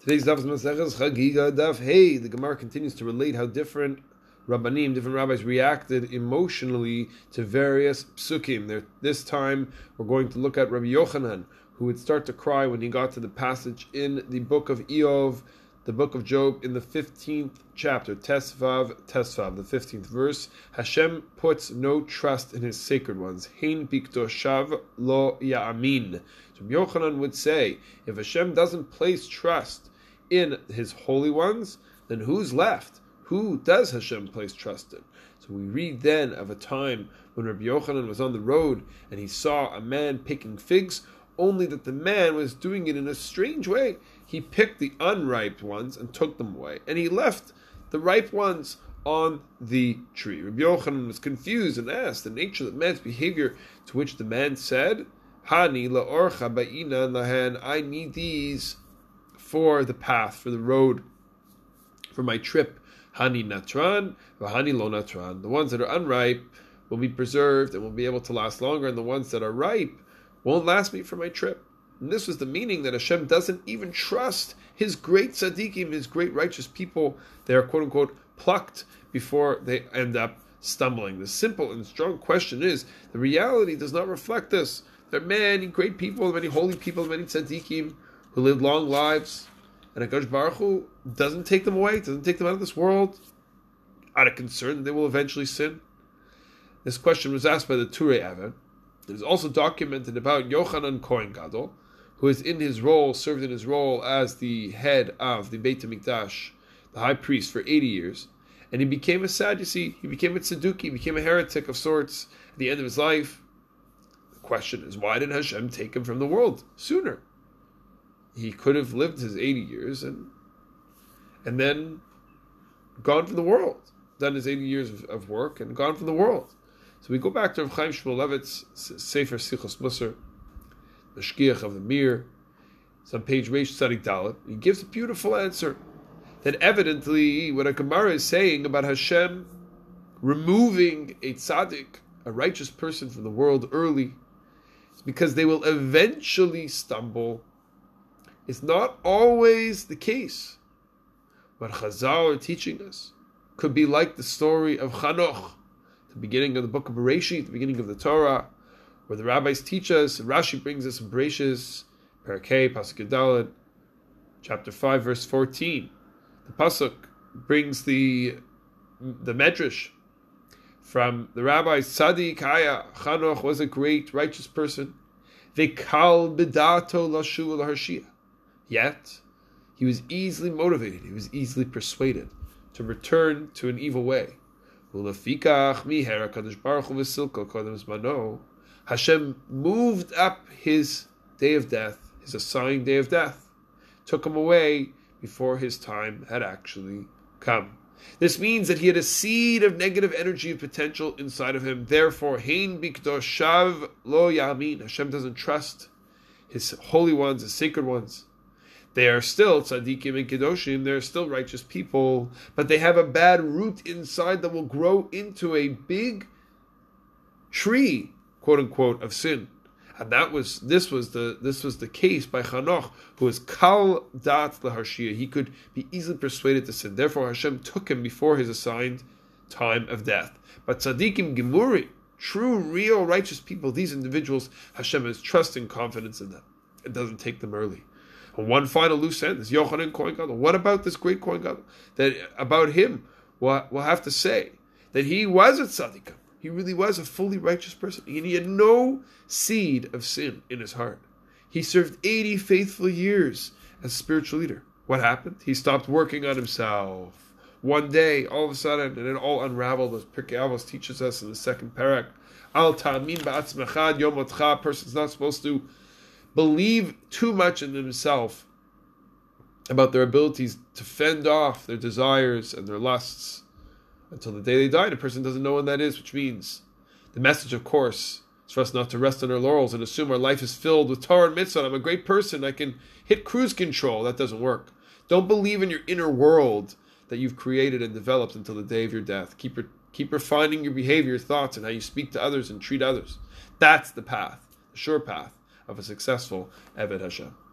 Today's Daf Chagiga Daf Hey. The Gemara continues to relate how different Rabbanim, different rabbis, reacted emotionally to various psukim. This time, we're going to look at Rabbi Yochanan, who would start to cry when he got to the passage in the Book of Iyov, the Book of Job, in the 15th chapter, Tesvav Tesvav, the 15th verse. Hashem puts no trust in His sacred ones. Hain pikdoshav shav lo yamin. So Yochanan would say, if Hashem doesn't place trust in His holy ones, then who's left? Who does Hashem place trust in? So we read then of a time when Rabbi Yochanan was on the road and he saw a man picking figs, only that the man was doing it in a strange way. He picked the unripe ones and took them away, and he left the ripe ones on the tree. Rabbi Yochanan was confused and asked the nature of the man's behavior, to which the man said, Hani la orcha ba'inan lahen, I need these for the path, for the road, for my trip. Hani Natan, Vahani Lo Natan. The ones that are unripe will be preserved and will be able to last longer, and the ones that are ripe won't last me for my trip. And this was the meaning that Hashem doesn't even trust His great tzaddikim, His great righteous people. They are, quote unquote, plucked before they end up stumbling. The simple and strong question is, the reality does not reflect this. There are many great people, many holy people, many tzaddikim who lived long lives, and HaGadosh Baruch Hu doesn't take them away, doesn't take them out of this world, out of concern that they will eventually sin. This question was asked by the Turei Avnei. It is also documented about Yohanan Kohen Gadol, who is in his role, served in his role as the head of the Beit HaMikdash, the high priest, for 80 years. And he became a Sadducee, he became a Tzaduki, he became a heretic of sorts at the end of his life. The question is, why didn't Hashem take him from the world sooner? He could have lived his 80 years and then gone from the world, done his 80 years of work and gone from the world. So we go back to Rav Chaim Shmuel Levitz, Sefer Sichos Musar, Mashgiach of the Mir. It's on page Reish Tzadik Dalit. He gives a beautiful answer that evidently what a Gemara is saying about Hashem removing a tzaddik, a righteous person, from the world early, is because they will eventually stumble. It's not always the case. What Chazal are teaching us could be like the story of Chanoch, the beginning of the Book of Bereshi, the beginning of the Torah, where the rabbis teach us, and Rashi brings us in Bereishis, Parakeh Pasuk Yedaled, chapter 5, verse 14. The Pasuk brings the Medrash from the rabbis. Sadikaya Chanoch was a great righteous person. Vekal bedato l'shul l'harshiyah. Yet, he was easily motivated, he was easily persuaded to return to an evil way. Hashem moved up his day of death, his assigned day of death, took him away before his time had actually come. This means that he had a seed of negative energy and potential inside of him. Therefore, Hain pikdoshav lo yamin. Hashem doesn't trust His holy ones, His sacred ones. They are still tzaddikim and kedoshim, they are still righteous people, but they have a bad root inside that will grow into a big tree, quote unquote, of sin. And this was the case by Chanoch, who was kal dat l'harshiyah. He could be easily persuaded to sin. Therefore Hashem took him before his assigned time of death. But tzaddikim gemuri, true, real, righteous people, these individuals, Hashem has trust and confidence in them. It doesn't take them early. And one final loose end is Yochanan Kohen Gadol. What about this great Kohen Gadol? That about him, we'll have to say that he was a tzaddikim. He really was a fully righteous person. And he had no seed of sin in his heart. He served 80 faithful years as a spiritual leader. What happened? He stopped working on himself. One day, all of a sudden, and it all unraveled, as Pirkei Avos teaches us in the second parak. Al ta'amin ba'atzmecha yom otcha. A person's not supposed to believe too much in themselves about their abilities to fend off their desires and their lusts until the day they die. The person doesn't know when that is, which means the message, of course, is for us not to rest on our laurels and assume our life is filled with Torah and mitzvah. I'm a great person. I can hit cruise control. That doesn't work. Don't believe in your inner world that you've created and developed until the day of your death. Keep refining your behavior, your thoughts, and how you speak to others and treat others. That's the path, the sure path of a successful Eved Hashem.